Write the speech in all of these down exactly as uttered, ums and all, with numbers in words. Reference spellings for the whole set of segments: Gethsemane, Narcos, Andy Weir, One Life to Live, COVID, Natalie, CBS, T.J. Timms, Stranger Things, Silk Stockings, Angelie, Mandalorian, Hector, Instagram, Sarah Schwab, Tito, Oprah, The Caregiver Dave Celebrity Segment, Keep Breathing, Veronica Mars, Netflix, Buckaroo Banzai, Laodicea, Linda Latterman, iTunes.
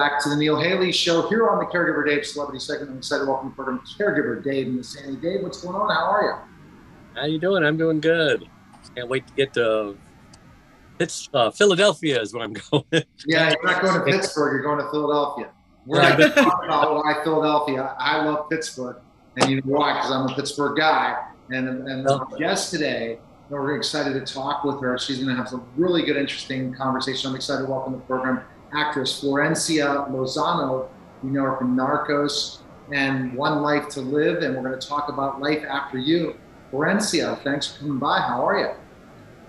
back to the Neil Haley Show here on the Caregiver Dave Celebrity Segment. I'm excited to welcome to the program Caregiver Dave and Miss Annie. Dave, what's going on? How are you? How you doing? I'm doing good. Can't wait to get to Pitts, uh, Philadelphia is where I'm going. Yeah, you're not going to Pittsburgh. You're going to Philadelphia. We're not going to Philadelphia. I love Pittsburgh, and you know why? Because I'm a Pittsburgh guy. And and our guest today, we're excited to talk with her. She's going to have some really good, interesting conversation. I'm excited to welcome to the program actress Florencia Lozano. You know her from Narcos and One Life to Live, and we're going to talk about Life After You. Florencia, thanks for coming by. How are you?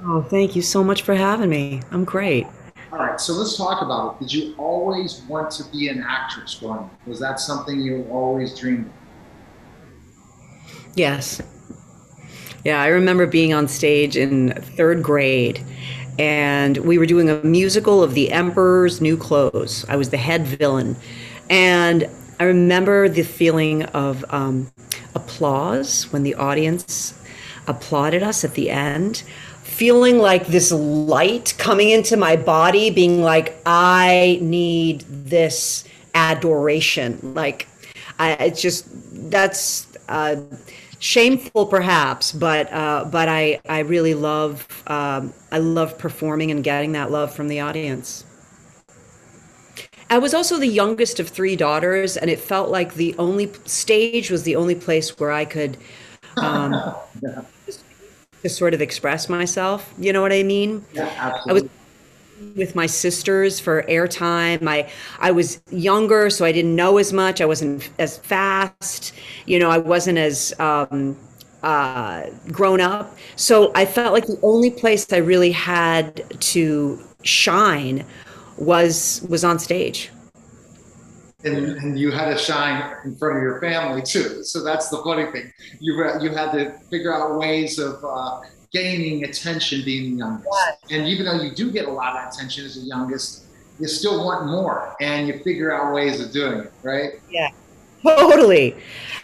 Oh, thank you so much for having me. I'm great. All right, so let's talk about it. Did you always want to be an actress growing up? Was that something you always dreamed of? Yes. Yeah, I remember being on stage in third grade, and we were doing a musical of The Emperor's New Clothes. I was the head villain. And I remember the feeling of um, applause when the audience applauded us at the end. Feeling like this light coming into my body, being like, I need this adoration. Like, I, it's just, that's uh, shameful perhaps, but uh, but I, I really love, um, I love performing and getting that love from the audience. I was also the youngest of three daughters, and it felt like the only, stage was the only place where I could, um, yeah. to sort of express myself, you know what I mean? Yeah, absolutely. I was with my sisters for airtime. I I was younger, so I didn't know as much. I wasn't as fast, you know. I wasn't as um, uh, grown up. So I felt like the only place I really had to shine was was on stage. And, and you had to shine in front of your family too. So that's the funny thing. You you had to figure out ways of uh, gaining attention being the youngest. Yes. And even though you do get a lot of attention as the youngest, you still want more, and you figure out ways of doing it, right? Yeah, totally.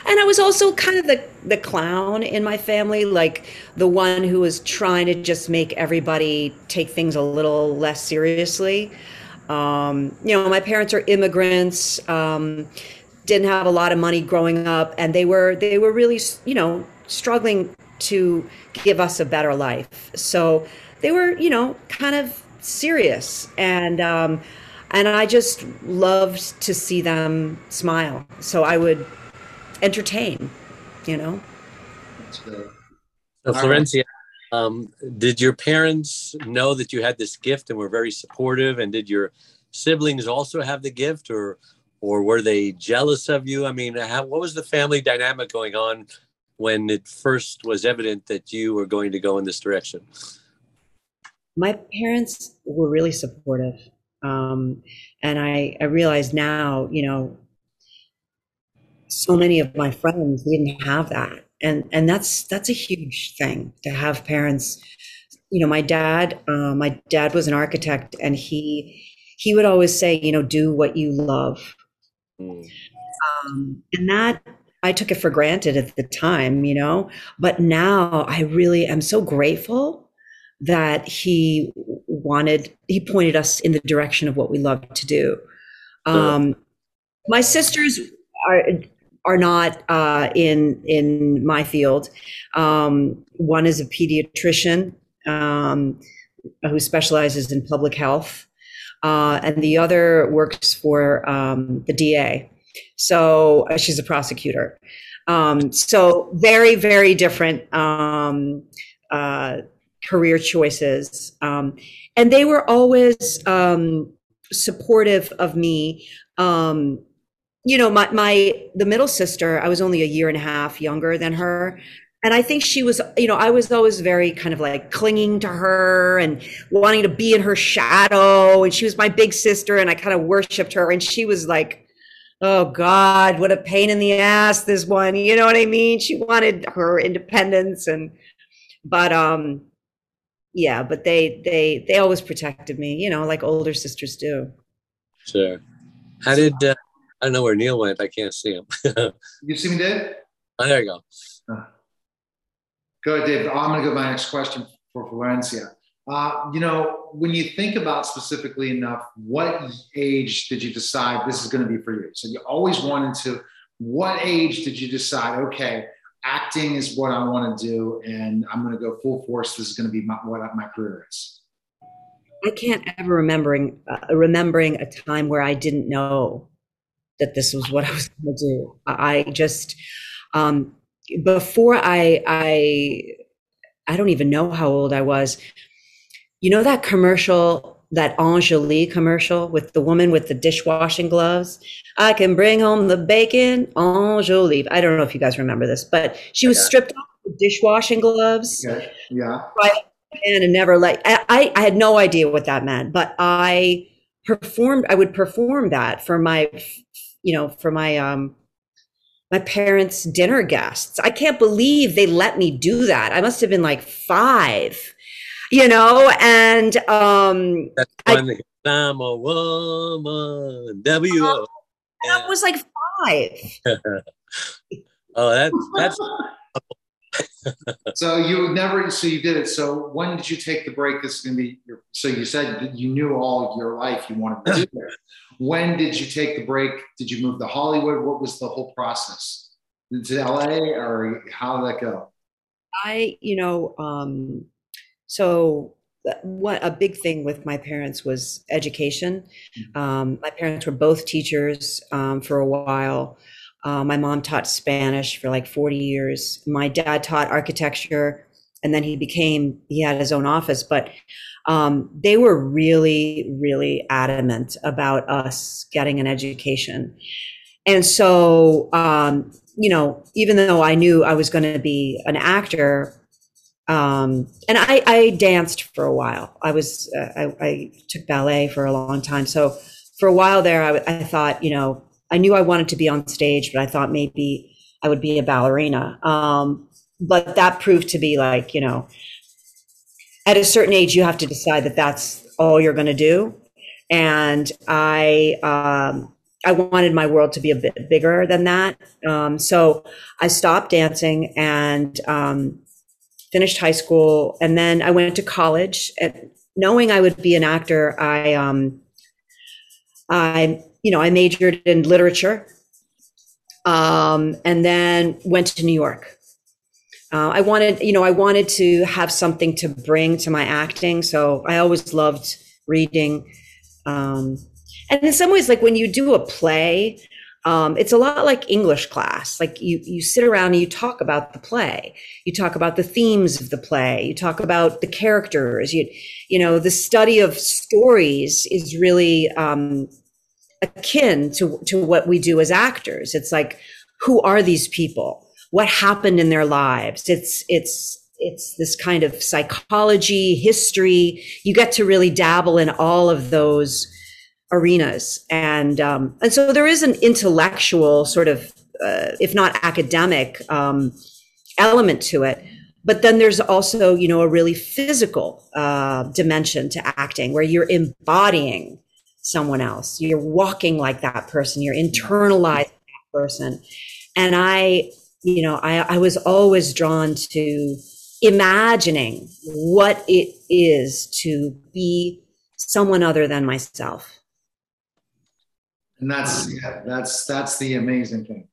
And I was also kind of the, the clown in my family, like the one who was trying to just make everybody take things a little less seriously. Um, you know, my parents are immigrants, um, didn't have a lot of money growing up, and they were, they were really, you know, struggling to give us a better life. So they were, you know, kind of serious, and, um, and I just loved to see them smile. So I would entertain, you know. So Florencia, Um, did your parents know that you had this gift and were very supportive? And did your siblings also have the gift, or or were they jealous of you? I mean, how, what was the family dynamic going on when it first was evident that you were going to go in this direction? My parents were really supportive. Um, and I, I realize now, you know, so many of my friends didn't have that. And and that's that's a huge thing to have parents. You know, my dad, uh, my dad was an architect, and he he would always say, you know, do what you love. Mm. Um, and that I took it for granted at the time, you know. But now I really am so grateful that he wanted, he pointed us in the direction of what we love to do. Um, my sisters are. are not uh, in in my field. Um, one is a pediatrician um, who specializes in public health, uh, and the other works for um, the D A. So uh, she's a prosecutor. Um, so very, very different um, uh, career choices. Um, and they were always um, supportive of me. Um, You know, my, my, the middle sister, I was only a year and a half younger than her. And I think she was, you know, I was always very kind of like clinging to her and wanting to be in her shadow. And she was my big sister, and I kind of worshiped her. And she was like, oh God, what a pain in the ass, this one. You know what I mean? She wanted her independence. And, but, um, yeah, but they, they, they always protected me, you know, like older sisters do. Sure. How did, uh, I don't know where Neil went. I can't see him. You see me, Dave? Oh, there you go. Go ahead, Dave. I'm going to go to my next question for Florencia. Uh, you know, when you think about specifically enough, what age did you decide this is going to be for you? So you always wanted to, what age did you decide, okay, acting is what I want to do and I'm going to go full force. This is going to be my, what my career is. I can't ever remembering, uh, remembering a time where I didn't know that this was what I was going to do. I just, um, before I, I, I don't even know how old I was. You know that commercial, that Angelie commercial with the woman with the dishwashing gloves? I can bring home the bacon, Angelie. I don't know if you guys remember this, but she was okay. Stripped off with dishwashing gloves. Okay. Yeah. And never like, I, I had no idea what that meant, but I performed, I would perform that for my, you know, for my, um, my parents' dinner guests. I can't believe they let me do that. I must've been like five. You know, and um, that's funny. I, I'm a woman. W. Uh, that yeah. was like five. Oh, that, that's that's. So you never. So you did it. So when did you take the break? This is gonna be. Your, so you said you knew all your life you wanted to do that. When did you take the break? Did you move to Hollywood? What was the whole process? To L A, or how did that go? I, you know. Um, So what a big thing with my parents was education. Um, my parents were both teachers um, for a while. Uh, my mom taught Spanish for like forty years. My dad taught architecture, and then he became, he had his own office, but um, they were really, really adamant about us getting an education. And so, um, you know, even though I knew I was going to be an actor, Um, and I, I danced for a while. I was, uh, I, I took ballet for a long time. So for a while there, I, I thought, you know, I knew I wanted to be on stage, but I thought maybe I would be a ballerina. Um, but that proved to be like, you know, at a certain age, you have to decide that that's all you're going to do. And I, um, I wanted my world to be a bit bigger than that. Um, so I stopped dancing and, um, finished high school, and then I went to college. And knowing I would be an actor, I, um, I, you know, I majored in literature, um, and then went to New York. Uh, I wanted, you know, I wanted to have something to bring to my acting, so I always loved reading. Um, and in some ways, like when you do a play, Um, it's a lot like English class. Like you, you sit around and you talk about the play. You talk about the themes of the play. You talk about the characters. You, you know, the study of stories is really um, akin to to what we do as actors. It's like, who are these people? What happened in their lives? It's it's it's this kind of psychology, history. You get to really dabble in all of those arenas. And, um, and so there is an intellectual sort of, uh, if not academic, um, element to it, but then there's also, you know, a really physical, uh, dimension to acting where you're embodying someone else, you're walking like that person, you're internalizing that person. And I, you know, I, I was always drawn to imagining what it is to be someone other than myself. And that's, yeah, that's, that's the amazing thing.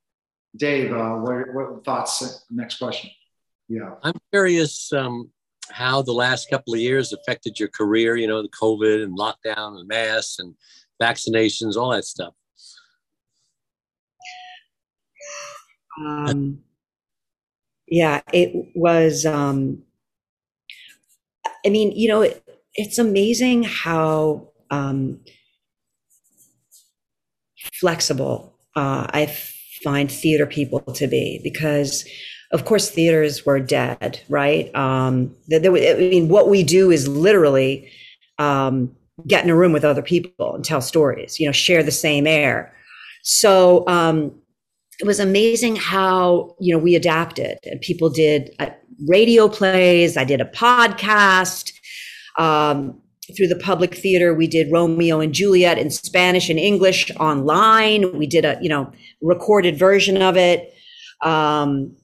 Dave, uh, what, what thoughts? Next question. Yeah. I'm curious um, how the last couple of years affected your career, you know, the COVID and lockdown and masks and vaccinations, all that stuff. Um, yeah, it was, um, I mean, you know, it, it's amazing how, um, flexible uh, I find theater people to be, because of course theaters were dead, right? Um, there, there, I mean, what we do is literally um, get in a room with other people and tell stories, you know, share the same air. So um, it was amazing how, you know, we adapted and people did uh, radio plays. I did a podcast. Um, Through the public theater, we did Romeo and Juliet in Spanish and English online. We did a, you know, recorded version of it. Um,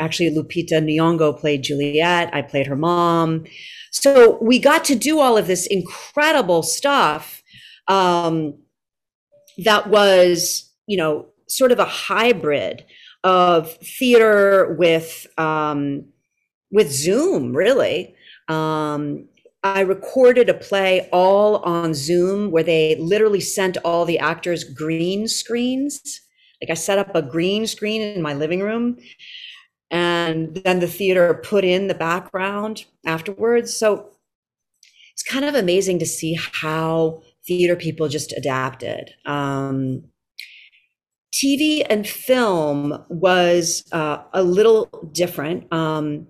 actually Lupita Nyong'o played Juliet. I played her mom. So we got to do all of this incredible stuff um, that was, you know, sort of a hybrid of theater with um, with Zoom, really. Um, I recorded a play all on Zoom where they literally sent all the actors green screens. Like I set up a green screen in my living room, and then the theater put in the background afterwards. So it's kind of amazing to see how theater people just adapted. Um, T V and film was uh, a little different. Um,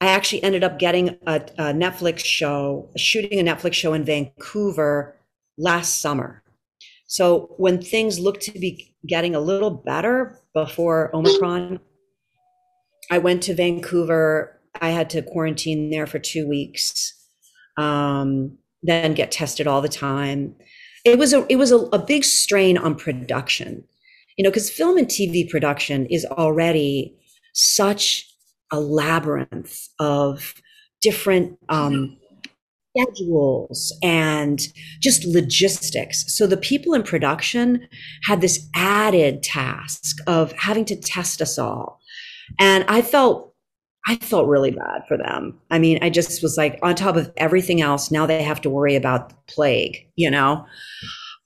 I actually ended up getting a, a Netflix show, shooting a Netflix show in Vancouver last summer. So when things looked to be getting a little better before Omicron, I went to Vancouver. I had to quarantine there for two weeks, um, then get tested all the time. It was a, it was a, a big strain on production, you know, because film and T V production is already such a labyrinth of different um, schedules and just logistics. So the people in production had this added task of having to test us all. And I felt, I felt really bad for them. I mean, I just was like, on top of everything else, now they have to worry about the plague, you know?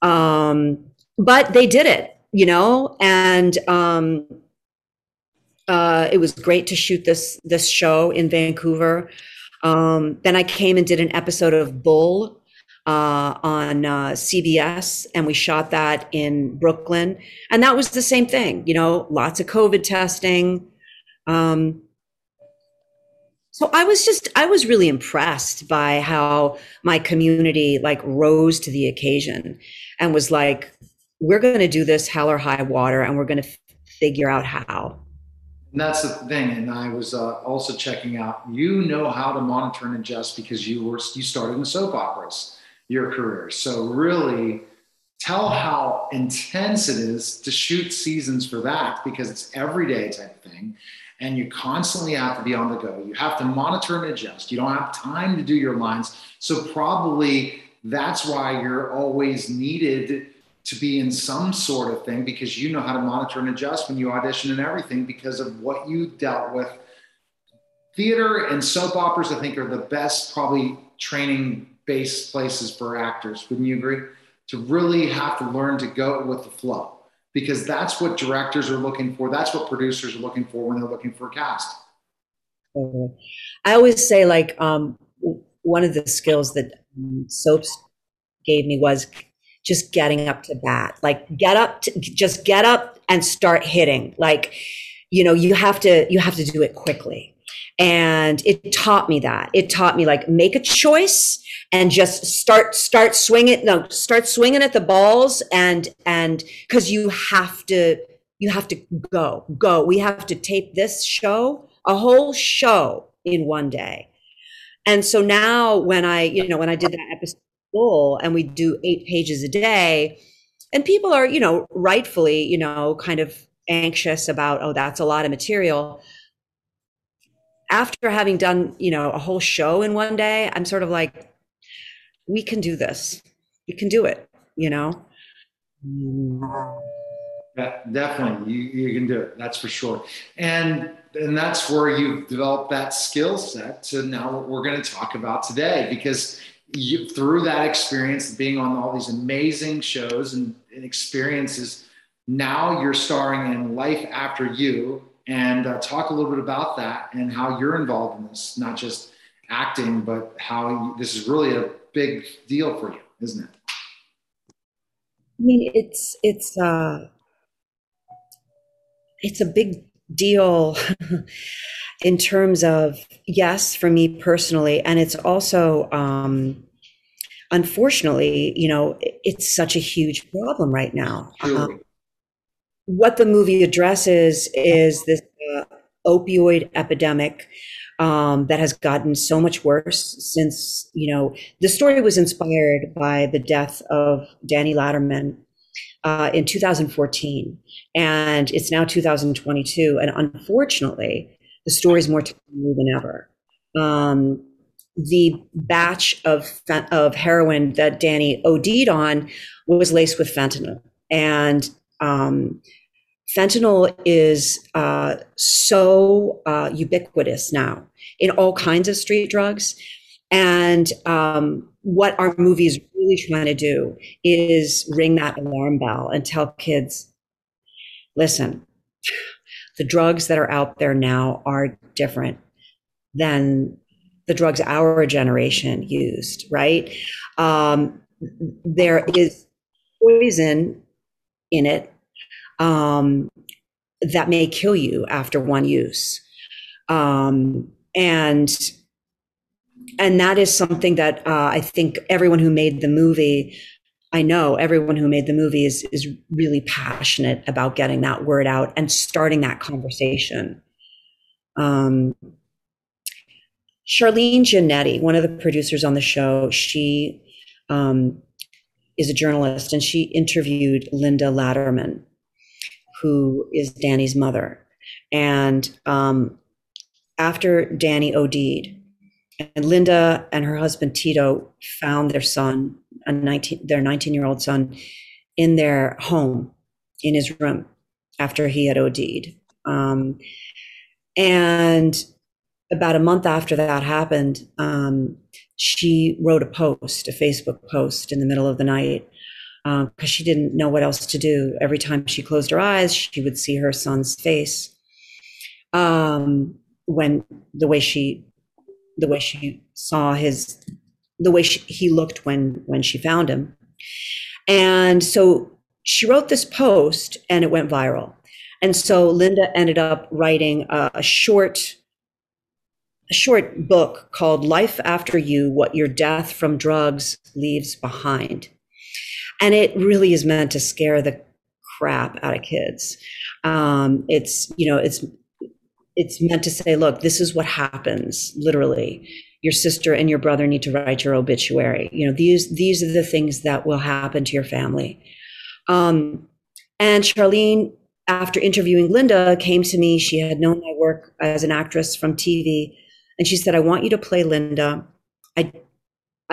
Um, but they did it, you know? And, um, Uh, it was great to shoot this this show in Vancouver. Um, then I came and did an episode of Bull uh, on uh, C B S, and we shot that in Brooklyn. And that was the same thing, you know, lots of COVID testing. Um, so I was just, I was really impressed by how my community like rose to the occasion and was like, we're going to do this hell or high water, and we're going to f- figure out how. And that's the thing. And I was uh, also checking out, you know how to monitor and adjust because you were, you started in soap operas, your career. So really tell how intense it is to shoot seasons for that, because it's everyday type thing. And you constantly have to be on the go. You have to monitor and adjust. You don't have time to do your lines. So probably that's why you're always needed to be in some sort of thing, because you know how to monitor and adjust when you audition and everything because of what you dealt with. Theater and soap operas, I think, are the best probably training-based places for actors, wouldn't you agree? To really have to learn to go with the flow, because that's what directors are looking for. That's what producers are looking for when they're looking for a cast. I always say, like, um, one of the skills that um, soaps gave me was just getting up to bat, like get up, to, just get up and start hitting. Like, you know, you have to, you have to do it quickly. And it taught me that. It taught me like make a choice and just start, start swinging. No, start swinging at the balls. And, and cause you have to, you have to go, go. We have to tape this show, a whole show in one day. And so now when I, you know, when I did that episode, and we do eight pages a day, and people are, you know, rightfully, you know, kind of anxious about, oh, that's a lot of material. After having done, you know, a whole show in one day, I'm sort of like, we can do this. We can do it, you know? Yeah, definitely. You, you can do it. That's for sure. And and that's where you've developed that skill set to now what we're going to talk about today, because you, through that experience, being on all these amazing shows and, and experiences, now you're starring in Life After You, and uh, talk a little bit about that and how you're involved in this, not just acting, but how you, this is really a big deal for you, isn't it? I mean, it's, it's, uh, it's a big deal in terms of, yes, for me personally, and it's also um unfortunately, you know, it's such a huge problem right now. Um, what the movie addresses is this uh, opioid epidemic um that has gotten so much worse since, you know, the story was inspired by the death of Danny Latterman Uh, in two thousand fourteen, and it's now two thousand twenty-two. And unfortunately, The story's more timely than ever. Um, the batch of of heroin that Danny OD'd on was laced with fentanyl, and um, fentanyl is uh, so uh, ubiquitous now in all kinds of street drugs. And um, what our movie is really trying to do is ring that alarm bell and tell kids, listen, the drugs that are out there now are different than the drugs our generation used, right? Um, there is poison in it um, that may kill you after one use. Um, and and that is something that uh, I think everyone who made the movie, I know everyone who made the movie is, is really passionate about getting that word out and starting that conversation. Um, Charlene Giannetti, one of the producers on the show, she um, is a journalist, and she interviewed Linda Latterman, who is Danny's mother. And um, after Danny OD'd, and Linda and her husband Tito found their son, a nineteen, their nineteen-year-old son, in their home, in his room, after he had OD'd. Um, and about a month after that happened, um, she wrote a post, a Facebook post, in the middle of the night, because um, she didn't know what else to do. Every time she closed her eyes, she would see her son's face. Um, when the way she. the way she saw his, the way she, he looked when, when she found him. And so she wrote this post and it went viral. And so Linda ended up writing a, a short, a short book called Life After You, What Your Death from Drugs Leaves Behind. And it really is meant to scare the crap out of kids. Um, it's, you know, it's, It's meant to say, look, this is what happens. Literally, your sister and your brother need to write your obituary. You know, these these are the things that will happen to your family. Um, and Charlene, after interviewing Linda, came to me. She had known my work as an actress from T V, and she said, "I want you to play Linda. I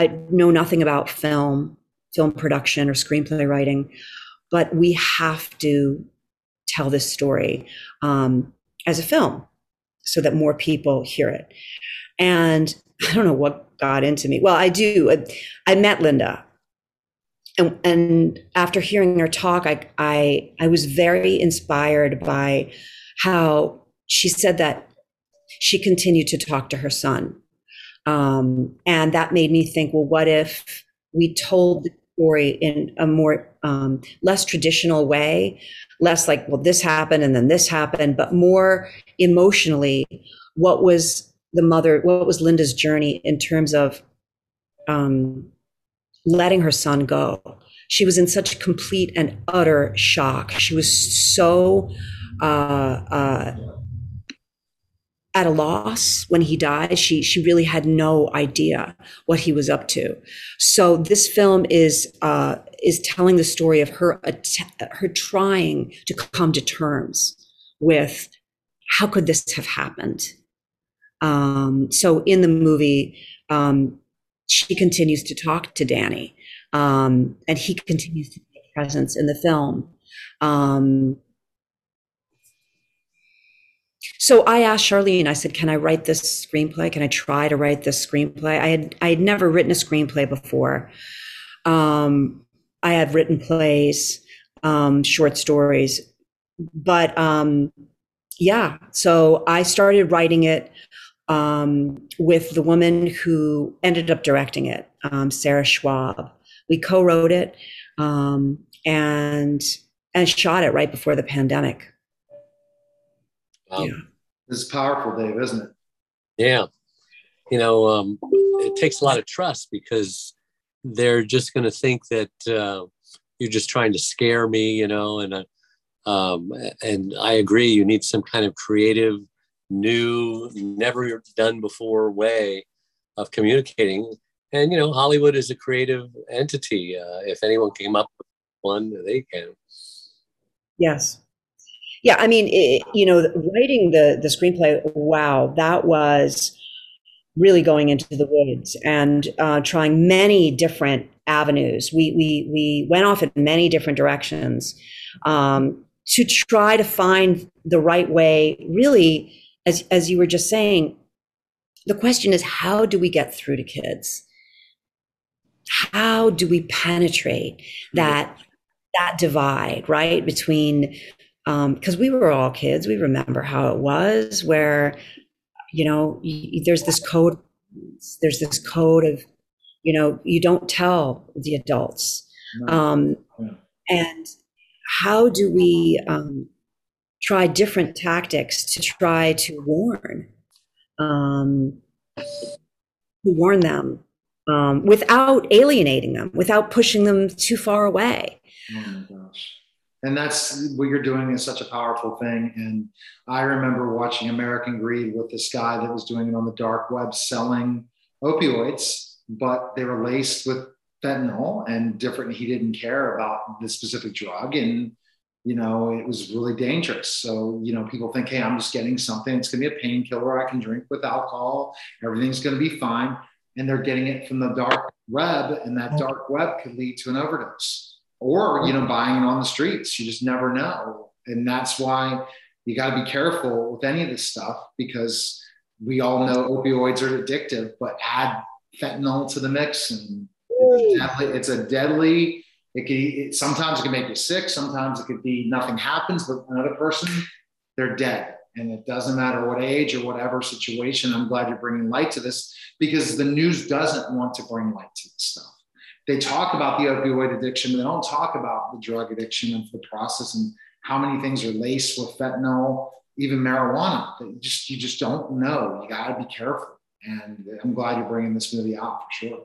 I know nothing about film, film production, or screenplay writing, but we have to tell this story um, as a film." So that more people hear it. And I don't know what got into me. Well, I do. I, I met Linda, and, and after hearing her talk, I, I I was very inspired by how she said that she continued to talk to her son, um, and that made me think, well, what if we told the story in a more um, less traditional way? Less like, well, this happened and then this happened, but more emotionally, what was the mother, what was Linda's journey in terms of um, letting her son go? She was in such complete and utter shock. She was so uh, uh, at a loss when he died. She, she really had no idea what he was up to. So this film is, uh, is telling the story of her, her trying to come to terms with how could this have happened? Um, so in the movie, um, she continues to talk to Danny, um, and he continues to be a presence in the film. Um, So I asked Charlene, I said, can I write this screenplay? Can I try to write this screenplay? I had, I had never written a screenplay before. Um, I had written plays, um, short stories, but um, yeah. So I started writing it um, with the woman who ended up directing it, um, Sarah Schwab. We co-wrote it um, and, and shot it right before the pandemic. Um, yeah. This is powerful, Dave, isn't it? Yeah. You know, um, it takes a lot of trust, because they're just going to think that uh, you're just trying to scare me, you know, and uh, um, and I agree, you need some kind of creative, new, never done before way of communicating. And, you know, Hollywood is a creative entity. Uh, if anyone came up with one, they can. Yes. Yeah, I mean, it, you know, writing the the screenplay, wow, that was really going into the woods and uh, trying many different avenues. We we we went off in many different directions um, to try to find the right way. Really, as as you were just saying, the question is, how do we get through to kids? How do we penetrate that that divide, right, between um, because we were all kids. We remember how it was, where, you know, you, there's this code, there's this code of, you know, you don't tell the adults. No. Um, no. And how do we um, try different tactics to try to warn, um, to warn them um, without alienating them, without pushing them too far away? Oh my gosh. And that's what you're doing is such a powerful thing. And I remember watching American Greed with this guy that was doing it on the dark web, selling opioids, but they were laced with fentanyl and different. He didn't care about the specific drug. And, you know, it was really dangerous. So, you know, people think, hey, I'm just getting something. It's going to be a painkiller. I can drink with alcohol. Everything's going to be fine. And they're getting it from the dark web. And that dark web could lead to an overdose. Or, you know, buying it on the streets. You just never know. And that's why you got to be careful with any of this stuff, because we all know opioids are addictive, but add fentanyl to the mix and it's deadly. It's a deadly, it can, it, sometimes it can make you sick. Sometimes it could be nothing happens, but another person, they're dead. And it doesn't matter what age or whatever situation. I'm glad you're bringing light to this, because the news doesn't want to bring light to this stuff. They talk about the opioid addiction, but they don't talk about the drug addiction and the process and how many things are laced with fentanyl, even marijuana. That you just you just don't know. You got to be careful. And I'm glad you're bringing this movie out for sure.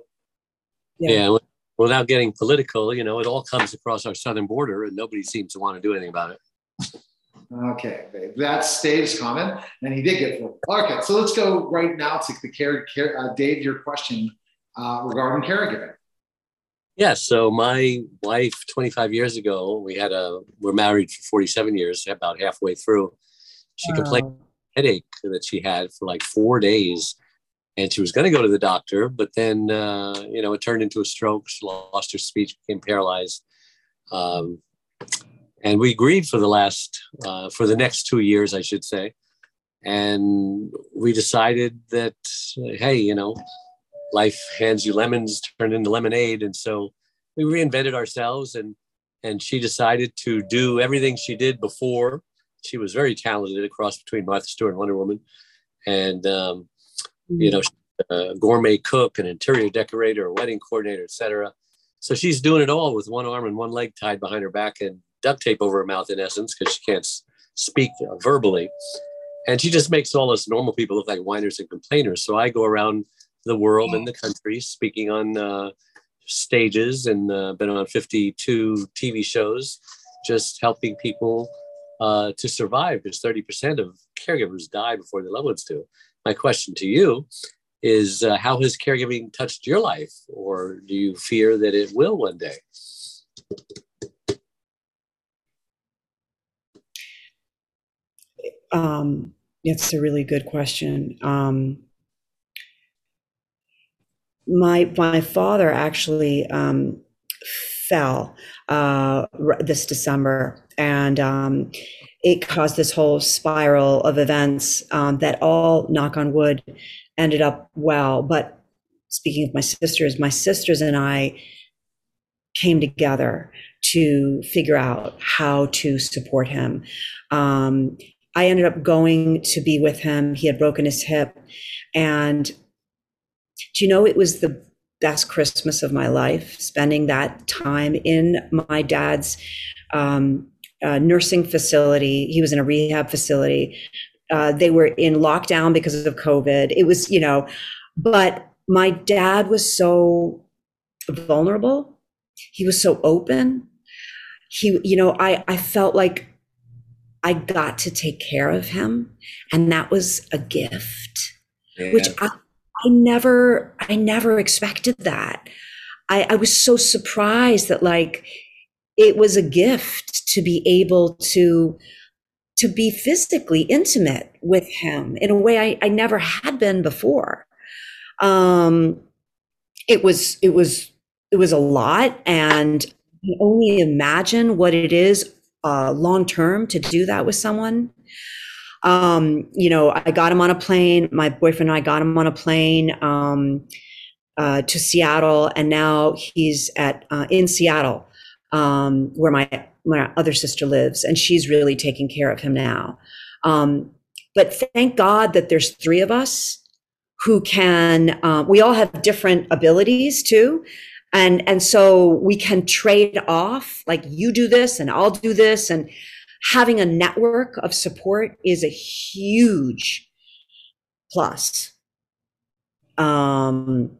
Yeah. yeah. Without getting political, you know, it all comes across our southern border, and nobody seems to want to do anything about it. Okay, babe. That's Dave's comment, and he did get full. Okay, so let's go right now to the care, care uh, Dave. Your question uh, regarding caregiving. Yeah, so my wife, twenty-five years ago, we had a, we're married for forty-seven years, about halfway through. She wow. complained of a headache that she had for like four days. And she was going to go to the doctor, but then, uh, you know, it turned into a stroke. She lost her speech, became paralyzed. Um, and we grieved for the last, uh, for the next two years, I should say. And we decided that, hey, you know, life hands you lemons turned into lemonade. And so we reinvented ourselves, and, and she decided to do everything she did before. She was very talented, a cross between Martha Stewart and Wonder Woman. And, um, you know, a gourmet cook, an interior decorator, a wedding coordinator, et cetera. So she's doing it all with one arm and one leg tied behind her back and duct tape over her mouth, in essence, because she can't speak verbally. And she just makes all us normal people look like whiners and complainers. So I go around the world and the country speaking on uh, stages, and uh, been on fifty-two T V shows, just helping people uh, to survive, because thirty percent of caregivers die before their loved ones do. My question to you is, uh, how has caregiving touched your life, or do you fear that it will one day? Um, it's a really good question. Um, My my father actually um, fell uh, this December, and um, it caused this whole spiral of events um, that all, knock on wood, ended up well. But speaking of my sisters, my sisters and I came together to figure out how to support him. Um, I ended up going to be with him. He had broken his hip, and do you know, it was the best Christmas of my life, spending that time in my dad's um, uh, nursing facility. He was in a rehab facility. Uh, they were in lockdown because of COVID. It was, you know, but my dad was so vulnerable. He was so open. He, you know, I, I felt like I got to take care of him. And that was a gift, yeah. which I. I never, I never expected that. I, I was so surprised that, like, it was a gift to be able to to be physically intimate with him in a way I, I never had been before. Um, it was, it was, it was a lot, and I can only imagine what it is uh, long-term to do that with someone. Um, you know, I got him on a plane, my boyfriend and I got him on a plane um, uh, to Seattle, and now he's at, uh, in Seattle, um, where my, my other sister lives, and she's really taking care of him now. Um, but thank God that there's three of us who can, um, we all have different abilities too. And, and so we can trade off, like you do this and I'll do this. And having a network of support is a huge plus. Um,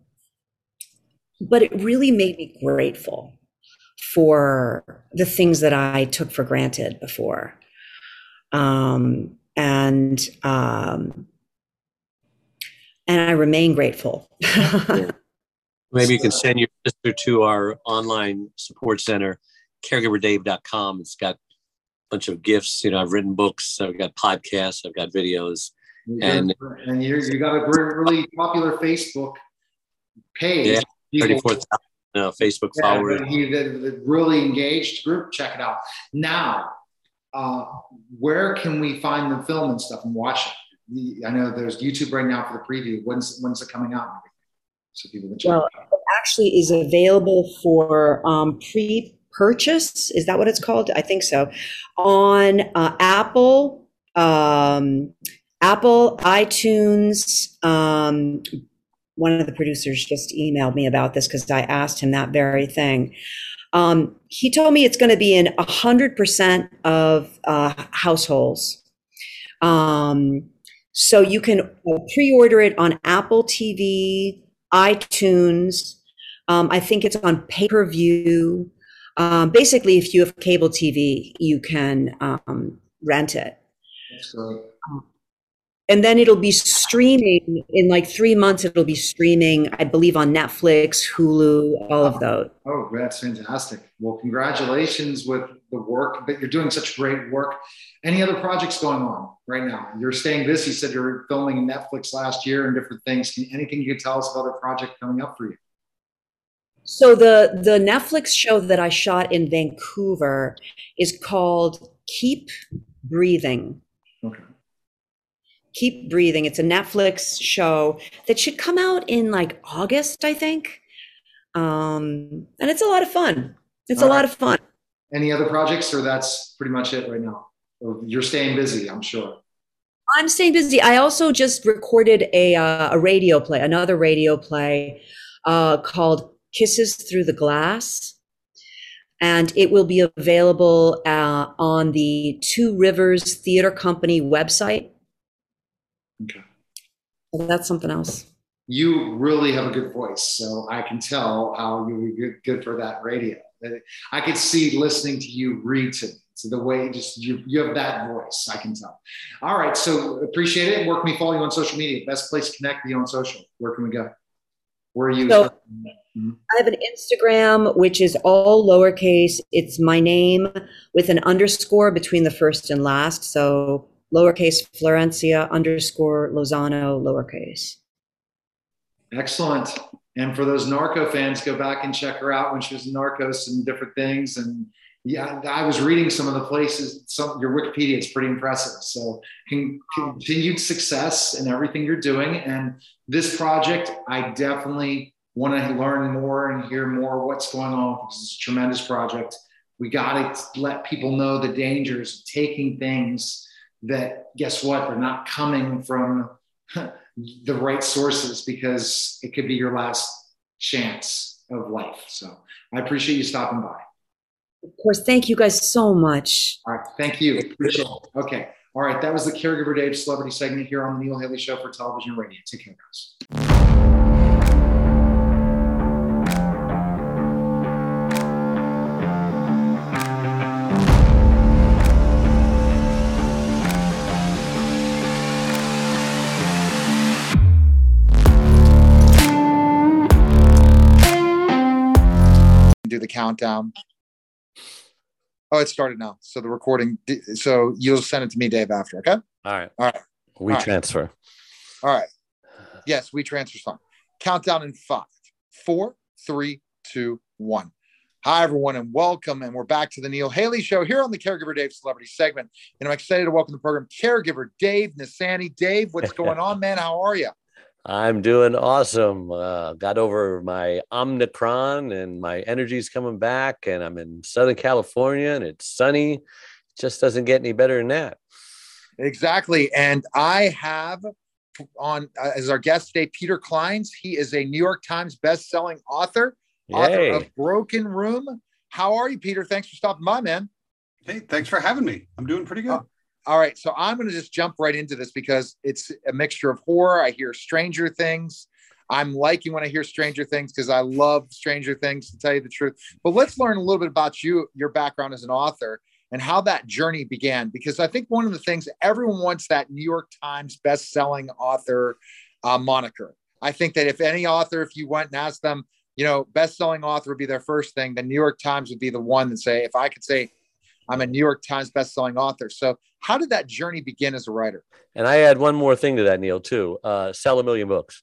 but it really made me grateful for the things that I took for granted before. Um, and, um, and I remain grateful. Yeah. Maybe so, you can send your sister to our online support center, caregiver dave dot com. It's got a bunch of gifts. You know, I've written books, I've got podcasts, I've got videos. And, and you got a really popular Facebook page. Yeah, thirty-four thousand. Uh, Facebook yeah, followers. He, the, the really engaged group. Check it out. Now, uh, where can we find the film and stuff and watch it? I know there's YouTube right now for the preview. When's when's it coming out? So people can check well, it out. It actually is available for um, pre-purchase. Is that what it's called? I think so. On uh, Apple, um, Apple, iTunes, um, one of the producers just emailed me about this because I asked him that very thing. Um, he told me it's going to be in one hundred percent of uh, households. Um, so you can pre-order it on Apple T V, iTunes. Um, I think it's on pay-per-view. Um, basically, if you have cable T V, you can um, rent it. That's great. And then it'll be streaming in like three months. It'll be streaming, I believe, on Netflix, Hulu, all of those. Oh, that's fantastic. Well, congratulations with the work that you're doing, such great work. Any other projects going on right now? You're staying busy. You said you're filming Netflix last year and different things. Can, anything you can tell us about the project coming up for you? So the, the Netflix show that I shot in Vancouver is called Keep Breathing. Okay. Keep Breathing. It's a Netflix show that should come out in like August, I think. Um, and it's a lot of fun. It's All a right. lot of fun. Any other projects, or that's pretty much it right now? Or you're staying busy, I'm sure. I'm staying busy. I also just recorded a, uh, a radio play, another radio play uh, called Kisses Through the Glass. And it will be available uh, on the Two Rivers Theater Company website. Okay. Well, that's something else. You really have a good voice, so I can tell how you would be good, good for that radio. I could see listening to you read to me. So the way just you, you have that voice, I can tell. All right, so appreciate it. Where can we follow you on social media? Best place to connect with you on social. Where can we go? Where are you? So mm-hmm. I have an Instagram, which is all lowercase. It's my name with an underscore between the first and last. So lowercase Florencia underscore Lozano lowercase. Excellent. And for those Narco fans, go back and check her out when she was in Narcos and different things. And yeah, I was reading some of the places, some your Wikipedia is pretty impressive. So con- continued success in everything you're doing. And this project, I definitely want to learn more and hear more what's going on, because it's a tremendous project. We got to let people know the dangers of taking things that, guess what, they're not coming from the right sources, because it could be your last chance of life. So I appreciate you stopping by. Of course. Thank you guys so much. All right. Thank you. Appreciate it. Okay. All right. That was the Caregiver Dave Celebrity Segment here on the Neil Haley Show for television and radio. Take care, guys. Countdown. Oh, it started now. So the recording. So you'll send it to me, Dave, after. Okay. All right. All right. We All transfer. Right. All right. Yes, we transfer song. Countdown in five, four, three, two, one. Hi, everyone, and welcome. And we're back to the Neil Haley Show here on the Caregiver Dave Celebrity Segment. And I'm excited to welcome to the program Caregiver Dave Nasani. Dave, what's going on, man? How are you? I'm doing awesome. Uh, got over my Omicron and my energy's coming back, and I'm in Southern California and it's sunny. It just doesn't get any better than that. Exactly. And I have on uh, as our guest today, Peter Clines. He is a New York Times best-selling author, Yay. author of Broken Room. How are you, Peter? Thanks for stopping by, man. Hey, thanks for having me. I'm doing pretty good. Uh, All right, so I'm going to just jump right into this because it's a mixture of horror. I hear Stranger Things. I'm liking when I hear Stranger Things because I love Stranger Things, to tell you the truth. But let's learn a little bit about you, your background as an author, and how that journey began. Because I think one of the things, everyone wants that New York Times best-selling author uh, moniker. I think that if any author, if you went and asked them, you know, best-selling author would be their first thing. The New York Times would be the one that say, if I could say, I'm a New York Times bestselling author. So how did that journey begin as a writer? And I add one more thing to that, Neil, too. Uh, sell a million books.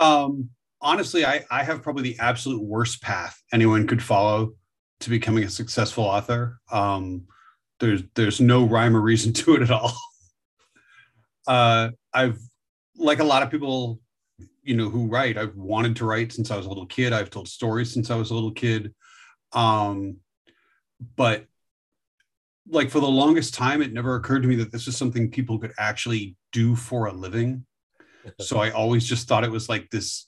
um, honestly, I, I have probably the absolute worst path anyone could follow to becoming a successful author. Um, there's, there's no rhyme or reason to it at all. uh, I've, like a lot of people, you know, who write, I've wanted to write since I was a little kid. I've told stories since I was a little kid. Um, but like for the longest time, it never occurred to me that this was something people could actually do for a living. So I always just thought it was like this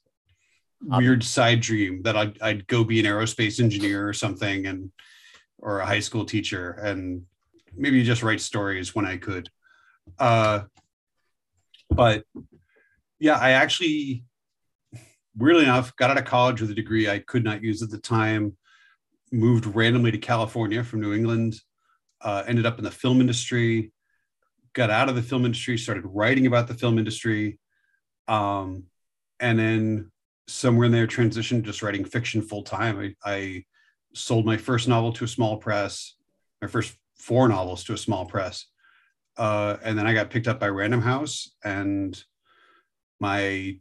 weird side dream that I'd, I'd go be an aerospace engineer or something, and, or a high school teacher, and maybe just write stories when I could. Uh, but yeah, I actually, weirdly enough, got out of college with a degree I could not use at the time. Moved randomly to California from New England, uh, ended up in the film industry, got out of the film industry, started writing about the film industry. Um, and then somewhere in there transitioned just writing fiction full time. I, I sold my first novel to a small press, my first four novels to a small press. Uh, and then I got picked up by Random House, and my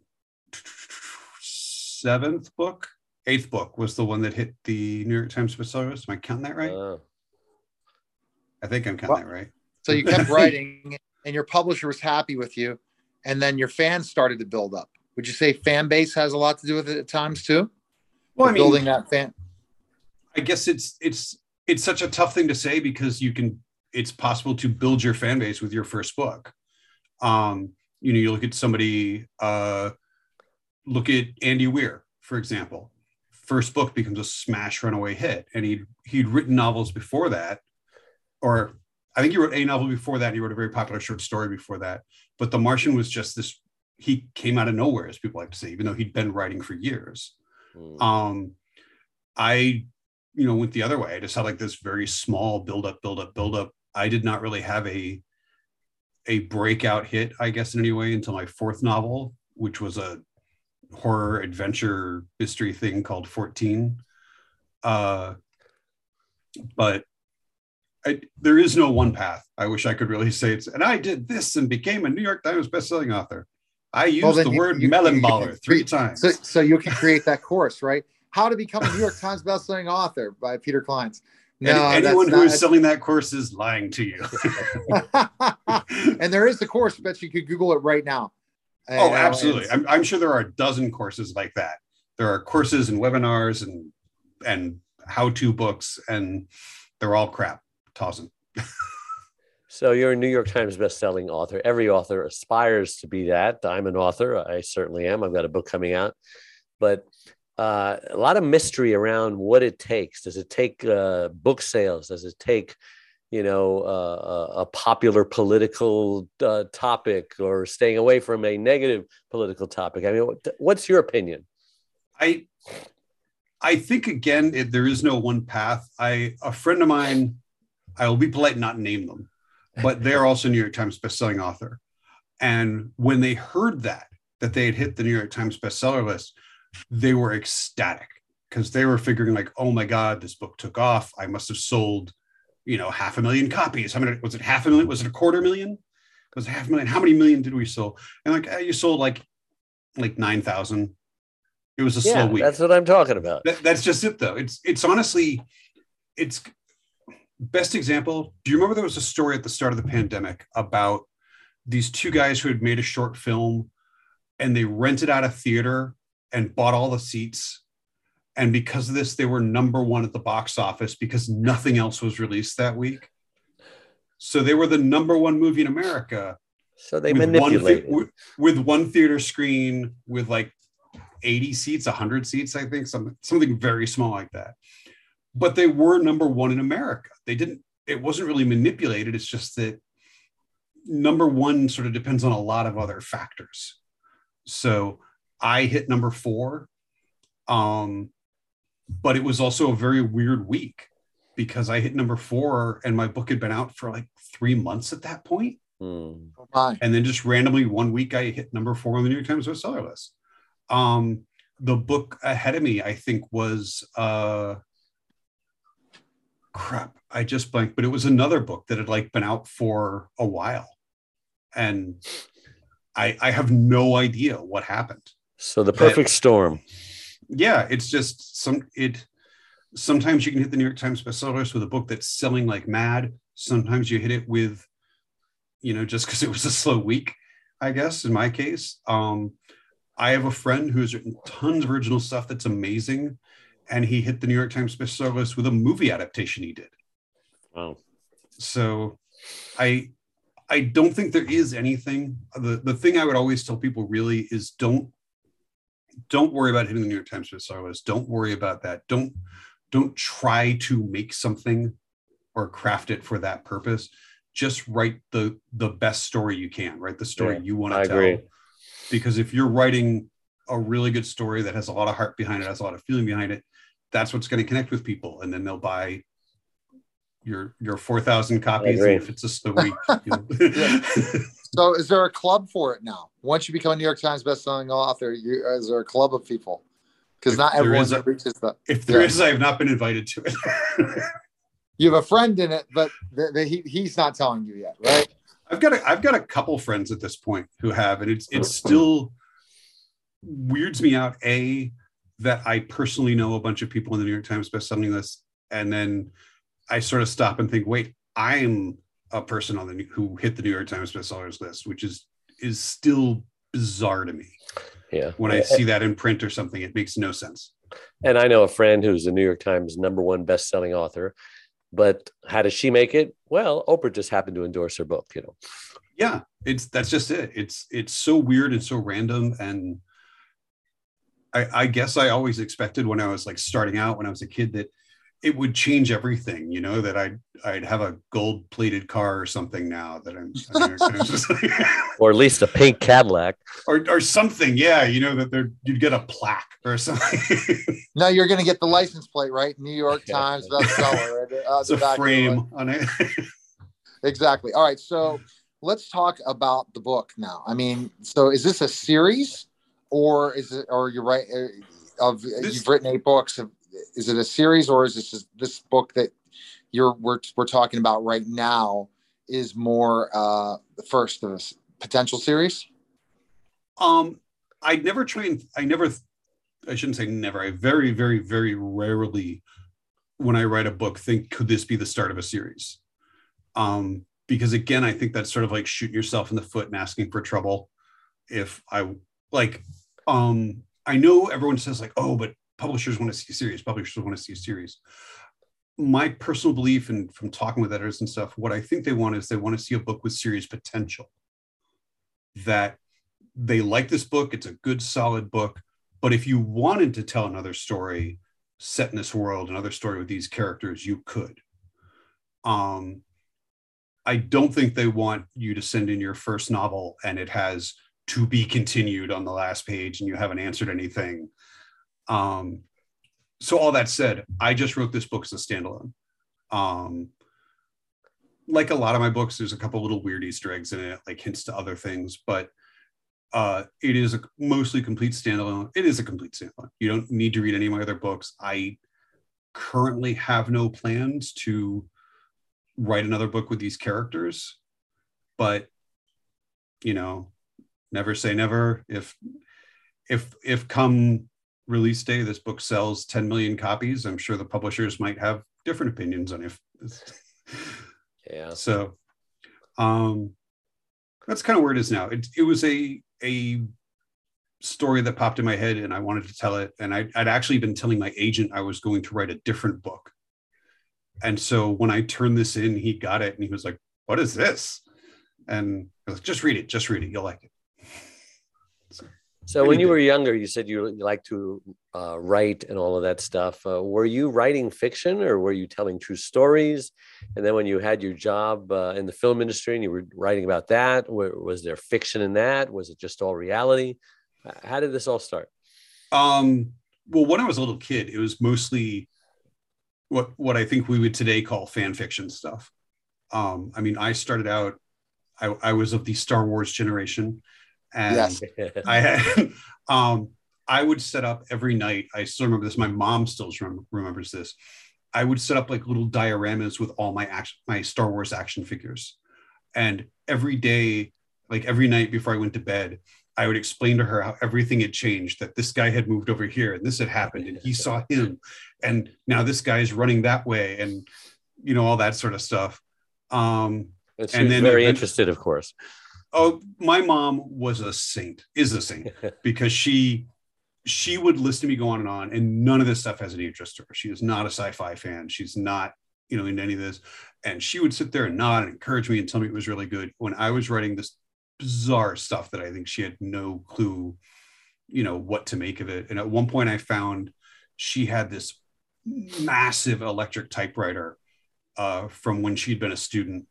seventh book, Eighth book was the one that hit the New York Times bestseller list. Am I counting that right? Uh, I think I'm counting well, that right. So you kept writing, and your publisher was happy with you, and then your fans started to build up. Would you say fan base has a lot to do with it at times too? Well, I mean, building that fan. I guess it's it's it's such a tough thing to say because you can. It's possible to build your fan base with your first book. Um, you know, you look at somebody. Uh, look at Andy Weir, for example. First book becomes a smash runaway hit. And he'd, he'd written novels before that, or I think he wrote a novel before that. And he wrote a very popular short story before that, but The Martian was just this, he came out of nowhere, as people like to say, even though he'd been writing for years. Mm. Um, I, you know, went the other way. I just had like this very small build up, build up, build up. I did not really have a, a breakout hit, I guess, in any way until my fourth novel, which was a horror adventure mystery thing called fourteen. Uh, but I, there is no one path. I wish I could really say it's, and I did this and became a New York Times bestselling author. I used well, the you, word you, melon you, baller you, three times. So, so you can create that course, right? How to Become a New York Times bestselling author by Peter Clines. No, Any, anyone who not, is selling that course is lying to you. And there is the course, but you could Google it right now. I oh, know, absolutely. I'm, I'm sure there are a dozen courses like that. There are courses and webinars and and how-to books, and they're all crap. Toss them. So you're a New York Times bestselling author. Every author aspires to be that. I'm an author. I certainly am. I've got a book coming out. But uh, a lot of mystery around what it takes. Does it take uh, book sales? Does it take... you know, uh, a popular political uh, topic, or staying away from a negative political topic? I mean, what's your opinion? I, I think, again, it, there is no one path. I, a friend of mine, I will be polite and not name them, but they're also New York Times bestselling author. And when they heard that, that they had hit the New York Times bestseller list, they were ecstatic. because they were figuring like, oh my God, this book took off. I must have sold, you know, half a million copies. How many, was it half a million? Was it a quarter million? Was it half a million? How many million did we sell? And like, you sold like, like nine thousand. It was a yeah, slow week. That's what I'm talking about. That, that's just it though. It's, it's honestly, it's best example. Do you remember there was a story at the start of the pandemic about these two guys who had made a short film and they rented out a theater and bought all the seats. And because of this, they were number one at the box office because nothing else was released that week. So they were the number one movie in America. So they with manipulated. One, with one theater screen, with like eighty seats, one hundred seats, I think, something, something very small like that. But they were number one in America. They didn't, it wasn't really manipulated. It's just that number one sort of depends on a lot of other factors. So I hit number four. Um, but it was also a very weird week because I hit number four and my book had been out for like three months at that point. Mm. And then just randomly one week, I hit number four on the New York Times bestseller list. Um, the book ahead of me, I think was, uh, crap, I just blanked, but it was another book that had like been out for a while. And I, I have no idea what happened. So the perfect but, storm. Yeah, it's just some it sometimes you can hit the New York Times bestseller list with a book that's selling like mad. Sometimes you hit it with, you know, just because it was a slow week, I guess, in my case. Um, I have a friend who's written tons of original stuff that's amazing, and he hit the New York Times bestseller list with a movie adaptation he did. Wow. So I I don't think there is anything. The the thing I would always tell people really is don't Don't worry about hitting the New York Times bestseller list. Don't worry about that. Don't don't try to make something or craft it for that purpose. Just write the the best story you can. Write the story yeah, you want to tell. Agree. Because if you're writing a really good story that has a lot of heart behind it, has a lot of feeling behind it, that's what's going to connect with people, and then they'll buy your your four thousand copies. And if it's a slow week. you know. So is there a club for it now? Once you become a New York Times bestselling author, you, is there a club of people? Because not everyone a, reaches the... If there yeah. is, I have not been invited to it. You have a friend in it, but the, the, he, he's not telling you yet, right? I've got a, I've got a couple friends at this point who have, and it's it still weirds me out, A, that I personally know a bunch of people in the New York Times bestselling list, and then I sort of stop and think, wait, I'm... a person on the who hit the New York Times bestsellers list, which is is still bizarre to me. Yeah, when I see that in print or something, it makes no sense. And I know a friend who's the New York Times number one best-selling author, but how does she make it? Well, Oprah just happened to endorse her book, you know. Yeah, it's that's just it. It's it's so weird and so random. And I, I guess I always expected when I was like starting out when I was a kid that it would change everything, you know, that I'd, I'd have a gold plated car or something now that I'm, or at least a pink Cadillac or, or something. Yeah. You know, that there you'd get a plaque or something. No, you're going to get the license plate, right? New York yeah. Times bestseller. Uh, it's a frame on it. Exactly. All right. So let's talk about the book now. I mean, so is this a series or is it, or you're right. Of this, you've written eight books of, is it a series or is this this book that you're we're, we're talking about right now is more uh, the first of this potential series? Um, I never try and I never I shouldn't say never. I very, very, very rarely when I write a book think could this be the start of a series? Um, because again, I think that's sort of like shooting yourself in the foot and asking for trouble. If I like, um, I know everyone says like, oh, but publishers want to see a series. Publishers want to see a series. My personal belief, and from talking with editors and stuff, what I think they want is they want to see a book with series potential. That they like this book. It's a good, solid book. But if you wanted to tell another story set in this world, another story with these characters, you could. Um, I don't think they want you to send in your first novel and it has to be continued on the last page and you haven't answered anything. Um, so all that said, I just wrote this book as a standalone. Um, like a lot of my books, there's a couple little weird Easter eggs in it, like hints to other things, but Uh, it is a mostly complete standalone. It is a complete standalone. You don't need to read any of my other books. I currently have no plans to write another book with these characters, but, you know, never say never. If if if come release day, this book sells ten million copies, I'm sure the publishers might have different opinions on if. Yeah. So um, that's kind of where it is now. It, it was a a story that popped in my head and I wanted to tell it. And I, I'd actually been telling my agent I was going to write a different book. And so when I turned this in, he got it and he was like, what is this? And I was like, just read it, just read it. You'll like it. So, so when you were younger, you said you like to uh, write and all of that stuff. Uh, were you writing fiction or were you telling true stories? And then when you had your job uh, in the film industry and you were writing about that, was there fiction in that? Was it just all reality? How did this all start? Um, well, when I was a little kid, it was mostly what, what I think we would today call fan fiction stuff. Um, I mean, I started out, I, I was of the Star Wars generation. And yes. I had, um, I would set up every night. I still remember this. My mom still rem- remembers this. I would set up like little dioramas with all my action, my Star Wars action figures. And every day, like every night before I went to bed, I would explain to her how everything had changed, that this guy had moved over here and this had happened and he saw him. And now this guy is running that way and, you know, all that sort of stuff. Um, and she was then very interested, of course. Oh, my mom was a saint, is a saint, because she she would listen to me go on and on, and none of this stuff has any interest to her. She is not a sci-fi fan. She's not, you know, into any of this. And she would sit there and nod and encourage me and tell me it was really good when I was writing this bizarre stuff that I think she had no clue, you know, what to make of it. And at one point I found she had this massive electric typewriter uh, from when she'd been a student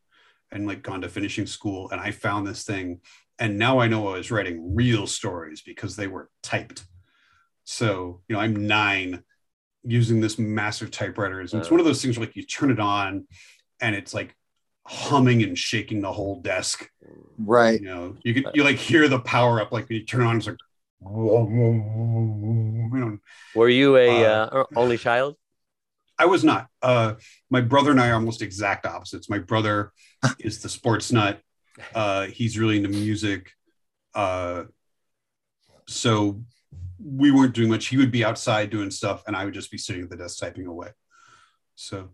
and like gone to finishing school. And I found this thing. And now I know I was writing real stories because they were typed. So, you know, I'm nine using this massive typewriter. And it's one of those things where like you turn it on and it's like humming and shaking the whole desk. Right. You know, you can, you like hear the power up, like when you turn it on, it's like, whoa, whoa, whoa, whoa. Were you a uh, uh, only child? I was not. Uh, my brother and I are almost exact opposites. My brother is the sports nut. Uh, he's really into music. Uh, so we weren't doing much. He would be outside doing stuff and I would just be sitting at the desk typing away. So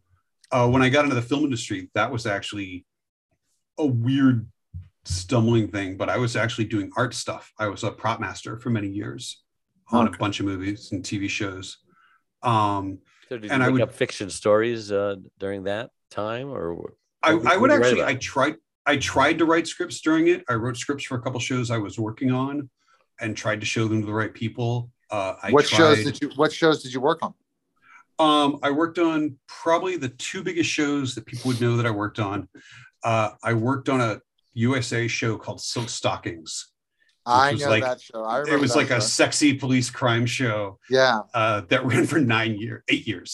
uh, when I got into the film industry, that was actually a weird stumbling thing, but I was actually doing art stuff. I was a prop master for many years on okay. a bunch of movies and T V shows. Um, So did you and make I would, up fiction stories uh, during that time, or I, I would actually. I tried. I tried to write scripts during it. I wrote scripts for a couple shows I was working on, and tried to show them to the right people. Uh, I what tried, shows did you? What shows did you work on? Um, I worked on probably the two biggest shows that people would know that I worked on. Uh, I worked on a U S A show called Silk Stockings. I know like, that show. I remember it was like show. a sexy police crime show. Yeah, uh, that ran for nine years, eight years,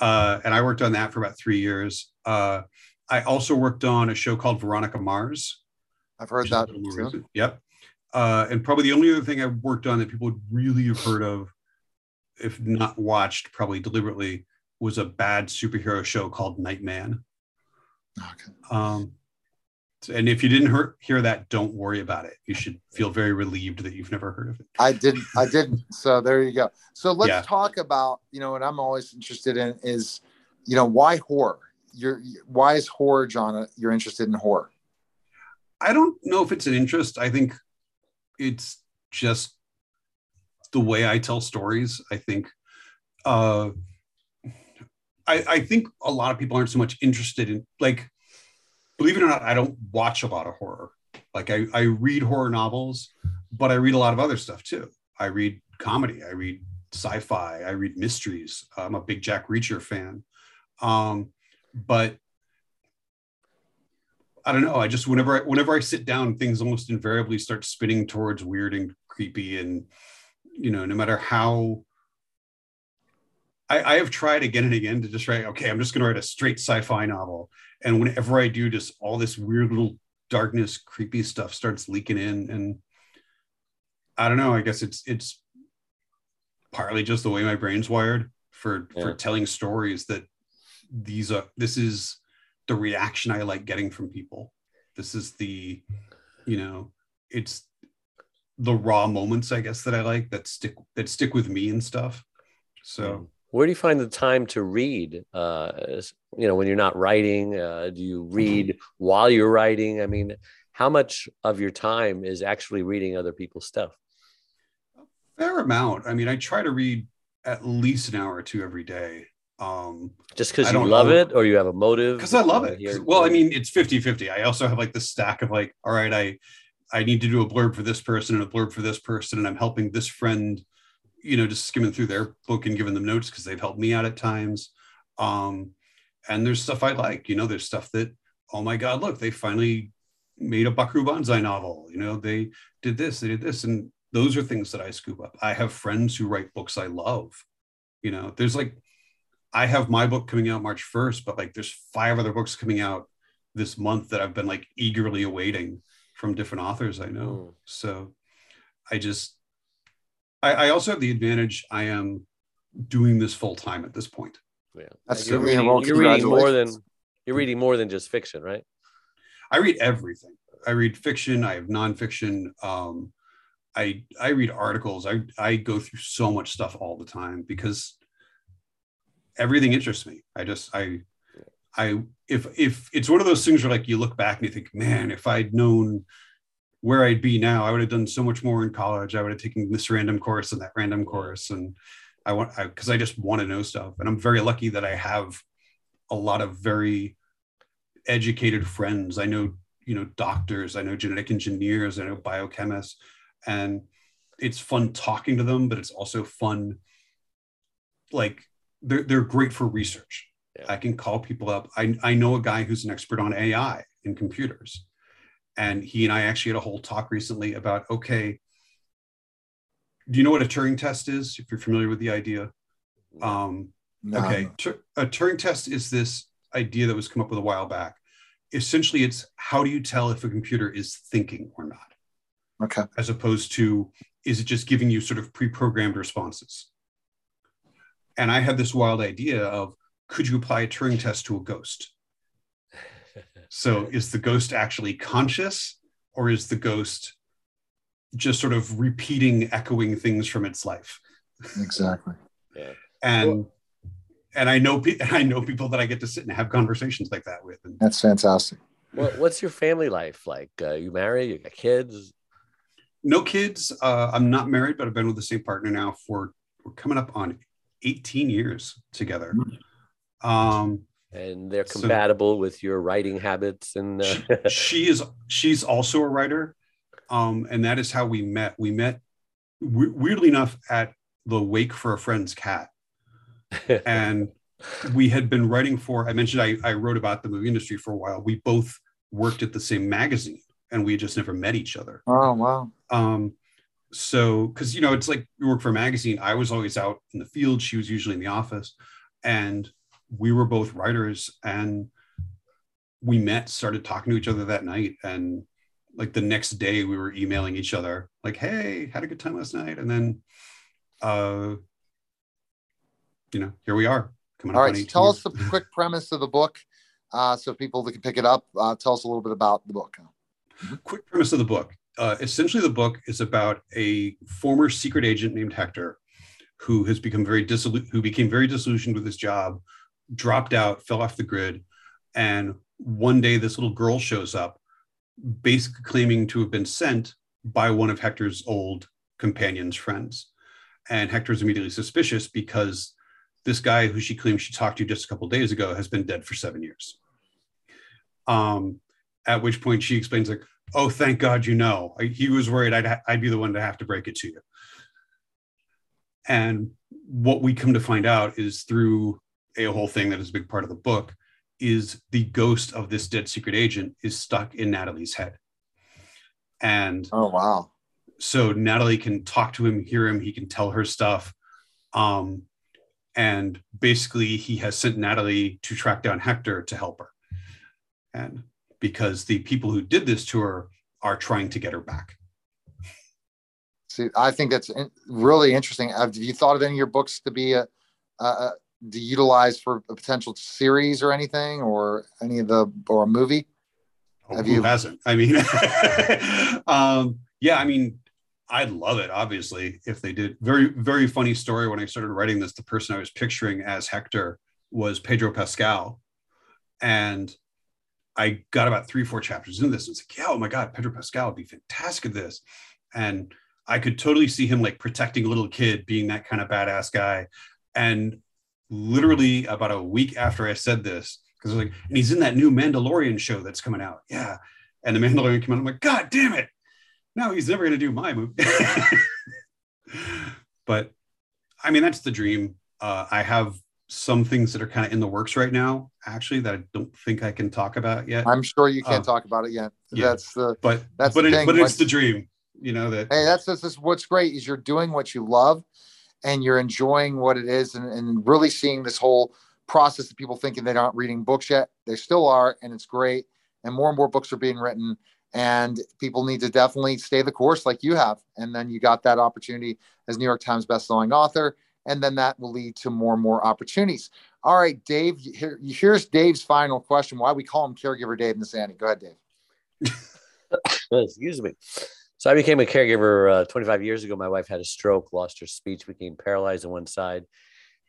uh, and I worked on that for about three years. Uh, I also worked on a show called Veronica Mars. I've heard that. Too. Yep, uh, and probably the only other thing I worked on that people would really have heard of, if not watched, probably deliberately, was a bad superhero show called Nightman. Okay. Um, And if you didn't hear, hear that, don't worry about it. You should feel very relieved that you've never heard of it. I didn't. I didn't. So there you go. So let's yeah. talk about, you know, what I'm always interested in is, you know, why horror? You're, why is horror, John, you're interested in horror? I don't know if it's an interest. I think it's just the way I tell stories. I think, uh, I, I think a lot of people aren't so much interested in, like, believe it or not, I don't watch a lot of horror. Like I, I read horror novels, but I read a lot of other stuff too. I read comedy, I read sci-fi, I read mysteries. I'm a big Jack Reacher fan. Um, but I don't know, I just, whenever I, whenever I sit down, things almost invariably start spinning towards weird and creepy and, you know, no matter how, I, I have tried again and again to just write, okay, I'm just gonna write a straight sci-fi novel. And whenever I do, just all this weird little darkness, creepy stuff starts leaking in. And I don't know. I guess it's it's partly just the way my brain's wired for yeah. for telling stories that these are. This is the reaction I like getting from people. This is the, you know, it's the raw moments, I guess, that I like that stick that stick with me and stuff. So where do you find the time to read? Uh, you know, when you're not writing, uh, do you read while you're writing? I mean, how much of your time is actually reading other people's stuff? A fair amount. I mean, I try to read at least an hour or two every day. Um, Just because you love know. it or you have a motive? Because I love it. Well, I mean, it's fifty fifty. I also have like this stack of like, all right, I, I need to do a blurb for this person and a blurb for this person. And I'm helping this friend, you know, just skimming through their book and giving them notes because they've helped me out at times. Um, and there's stuff I like, you know, there's stuff that, oh my God, look, they finally made a Buckaroo Banzai novel. You know, they did this, they did this. And those are things that I scoop up. I have friends who write books I love. You know, there's like, I have my book coming out March first, but like there's five other books coming out this month that I've been like eagerly awaiting from different authors I know. Mm. So I just, I, I also have the advantage I am doing this full time at this point. Yeah, that's you're, reading, you're reading more than you're reading more than just fiction, right? I read everything. I read fiction. I have nonfiction. Um, I I read articles. I I go through so much stuff all the time because everything interests me. I just I I if if it's one of those things where like you look back and you think, man, if I'd known where I'd be now, I would have done so much more in college. I would have taken this random course and that random course. And I want, I, cause I just want to know stuff. And I'm very lucky that I have a lot of very educated friends. I know, you know, doctors, I know genetic engineers, I know biochemists, and it's fun talking to them, but it's also fun. Like they're, they're great for research. Yeah. I can call people up. I, I know a guy who's an expert on A I and computers. And he and I actually had a whole talk recently about, okay, do you know what a Turing test is? If you're familiar with the idea. Um, no. Okay, a Turing test is this idea that was come up with a while back. Essentially, it's how do you tell if a computer is thinking or not? Okay. As opposed to, is it just giving you sort of pre-programmed responses? And I had this wild idea of, could you apply a Turing test to a ghost? So is the ghost actually conscious, or is the ghost just sort of repeating, echoing things from its life? Exactly. Yeah. And well, and I know pe- I know people that I get to sit and have conversations like that with. And that's fantastic. Well, what's your family life like? Uh, you married? You got kids? No kids. Uh, I'm not married, but I've been with the same partner now for we're coming up on eighteen years together. Mm-hmm. Um. And they're compatible so, with your writing habits. And uh... she, she is, she's also a writer. Um, and that is how we met. We met w- weirdly enough at the wake for a friend's cat. And we had been writing for, I mentioned, I, I wrote about the movie industry for a while. We both worked at the same magazine and we had just never met each other. Oh, wow. Um, so, cause you know, it's like you work for a magazine. I was always out in the field. She was usually in the office, and we were both writers, and we met, started talking to each other that night. And like the next day we were emailing each other like, hey, had a good time last night. And then, uh, you know, here we are. Coming All up right. So tell years. us the quick premise of the book. Uh, so people that can pick it up, uh, tell us a little bit about the book. Quick premise of the book. Uh, essentially the book is about a former secret agent named Hector who has become very dissolu- who became very disillusioned with his job, dropped out, fell off the grid. And one day this little girl shows up, basically claiming to have been sent by one of Hector's old companions' friends. And Hector's immediately suspicious because this guy who she claims she talked to just a couple of days ago has been dead for seven years. Um, at which point she explains like, oh, thank God, you know, I, he was worried I'd, ha- I'd be the one to have to break it to you. And what we come to find out is through a whole thing that is a big part of the book is the ghost of this dead secret agent is stuck in Natalie's head. And oh, wow. So Natalie can talk to him, hear him, he can tell her stuff. Um, and basically he has sent Natalie to track down Hector to help her. And because the people who did this to her are trying to get her back. to, I think that's really interesting. Have you thought of any of your books to be a, a, to utilize for a potential series or anything, or any of the, or a movie? Oh, have who you hasn't? I mean, um, yeah, I mean, I'd love it, obviously, if they did. Very, very funny story. When I started writing this, the person I was picturing as Hector was Pedro Pascal. And I got about three, four chapters into this. And it's like, yeah, oh my God, Pedro Pascal would be fantastic at this. And I could totally see him like protecting a little kid, being that kind of badass guy. And literally about a week after I said this, because I was like, and he's in that new Mandalorian show that's coming out. Yeah. And the Mandalorian came out. I'm like, God damn it. No, he's never going to do my movie. But I mean, that's the dream. Uh, I have some things that are kind of in the works right now, actually, that I don't think I can talk about yet. I'm sure you can't um, talk about it yet. Yeah. That's the, but that's but, the it, thing. But it's the dream, you know, that. Hey, that's, that's, that's what's great is you're doing what you love and you're enjoying what it is, and, and really seeing this whole process of people thinking they aren't reading books yet. They still are. And it's great. And more and more books are being written. And people need to definitely stay the course like you have. And then you got that opportunity as New York Times bestselling author. And then that will lead to more and more opportunities. All right, Dave, here, here's Dave's final question. Why we call him Caregiver Dave and Sandy. Go ahead, Dave. Excuse me. So I became a caregiver uh, twenty-five years ago. My wife had a stroke, lost her speech, became paralyzed on one side.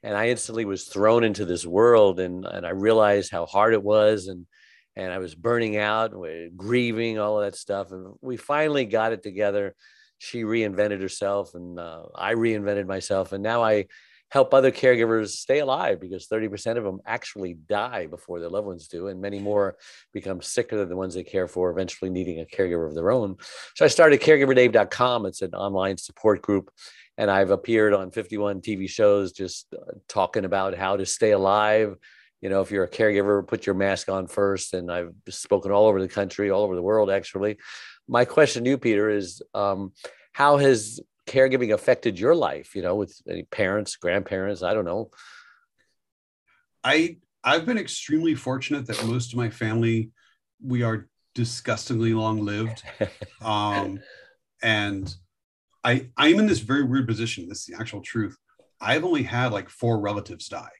And I instantly was thrown into this world. And, and I realized how hard it was. And And I was burning out, grieving, all of that stuff. And we finally got it together. She reinvented herself and uh, I reinvented myself. And now I help other caregivers stay alive, because thirty percent of them actually die before their loved ones do. And many more become sicker than the ones they care for, eventually needing a caregiver of their own. So I started caregiver dave dot com. It's an online support group. And I've appeared on fifty-one T V shows just uh, talking about how to stay alive. You know, if you're a caregiver, put your mask on first. And I've spoken all over the country, all over the world, actually. My question to you, Peter, is um, how has caregiving affected your life, you know, with any parents, grandparents? I don't know. I, I've been extremely fortunate that most of my family, we are disgustingly long-lived. um, and I, I'm in this very weird position. This is the actual truth. I've only had like four relatives die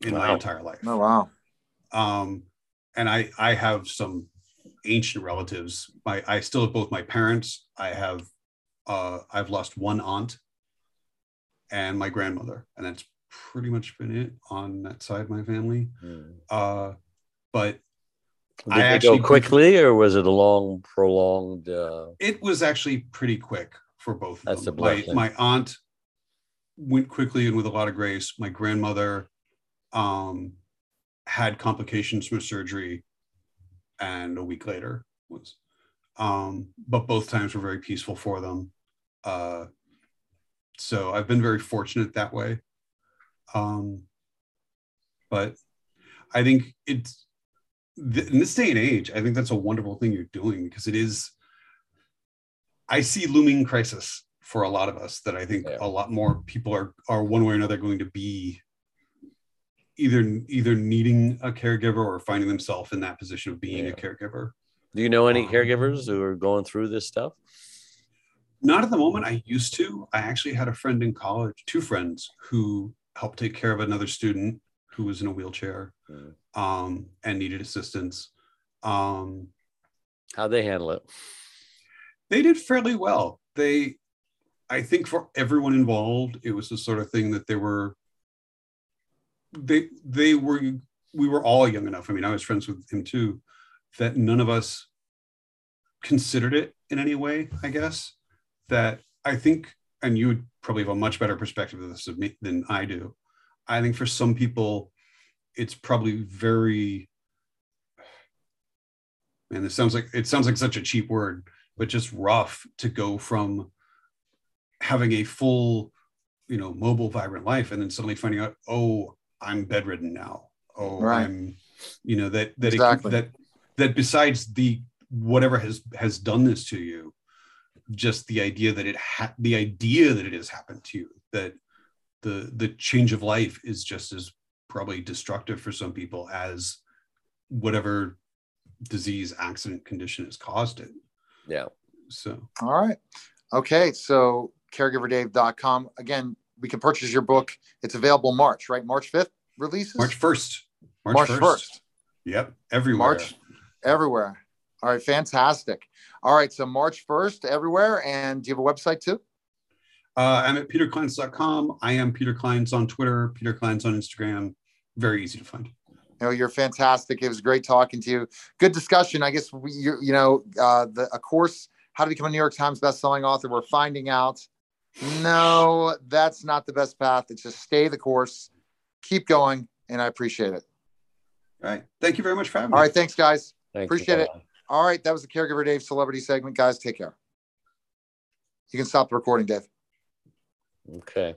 in wow. my entire life. Oh, wow. Um, and I, I have some ancient relatives. My, I still have both my parents. I have, uh, I've lost one aunt and my grandmother, and that's pretty much been it on that side of my family. Mm. Uh, but did I it actually go quickly, or was it a long, prolonged? Uh... It was actually pretty quick for both of that's them. My, my aunt went quickly and with a lot of grace. My grandmother Um, had complications from surgery, and a week later was, um, but both times were very peaceful for them. Uh, so I've been very fortunate that way. Um, but I think it's, th- in this day and age, I think that's a wonderful thing you're doing, because it is, I see looming crisis for a lot of us that I think yeah. a lot more people are, are one way or another going to be either either needing a caregiver or finding themselves in that position of being yeah. a caregiver. Do you know any um, caregivers who are going through this stuff? Not at the moment. I used to. I actually had a friend in college, two friends, who helped take care of another student who was in a wheelchair mm. um, and needed assistance. Um, How'd they handle it? They did fairly well. They, I think for everyone involved, it was the sort of thing that they were They, they were, we were all young enough. I mean, I was friends with him too, that none of us considered it in any way, I guess, that I think, and you would probably have a much better perspective of this than I do. I think for some people, it's probably very, man, this sounds like, it sounds like such a cheap word, but just rough to go from having a full, you know, mobile, vibrant life, and then suddenly finding out, oh, I'm bedridden now. Oh, right. I'm, you know, that, that, exactly. it, that, that besides the, whatever has, has done this to you, just the idea that it ha- the idea that it has happened to you, that the, the change of life is just as probably destructive for some people as whatever disease, accident, condition has caused it. Yeah. So. All right. Okay, so caregiver dave dot com. Again, we can purchase your book. It's available March, right? March fifth releases? March first. March first. Yep, everywhere. March, everywhere. All right, fantastic. All right, so March first, everywhere. And do you have a website too? Uh, I'm at peter clines dot com. I am Peter Clines on Twitter, Peter Clines on Instagram. Very easy to find. No, you're fantastic. It was great talking to you. Good discussion. I guess, we, you, you know, uh, the, a course, How to Become a New York Times Bestselling Author. We're finding out, no, that's not the best path. It's just stay the course, keep going, and I appreciate it. All right. Thank you very much for having me. All right. Thanks, guys. Thank appreciate it. All right. That was the Caregiver Dave Celebrity Segment. Guys, take care. You can stop the recording, Dave. Okay.